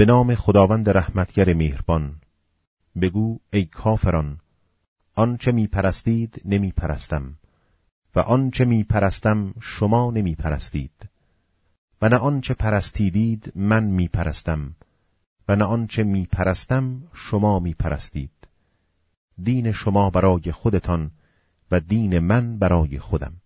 به نام خداوند رحمتگر مهربان. بگو ای کافران، آن چه می پرستید نمی پرستم و آن چه می پرستم شما نمی پرستید و نه آن چه پرستیدید من می پرستم و نه آن چه می پرستم شما می پرستید. دین شما برای خودتان و دین من برای خودم.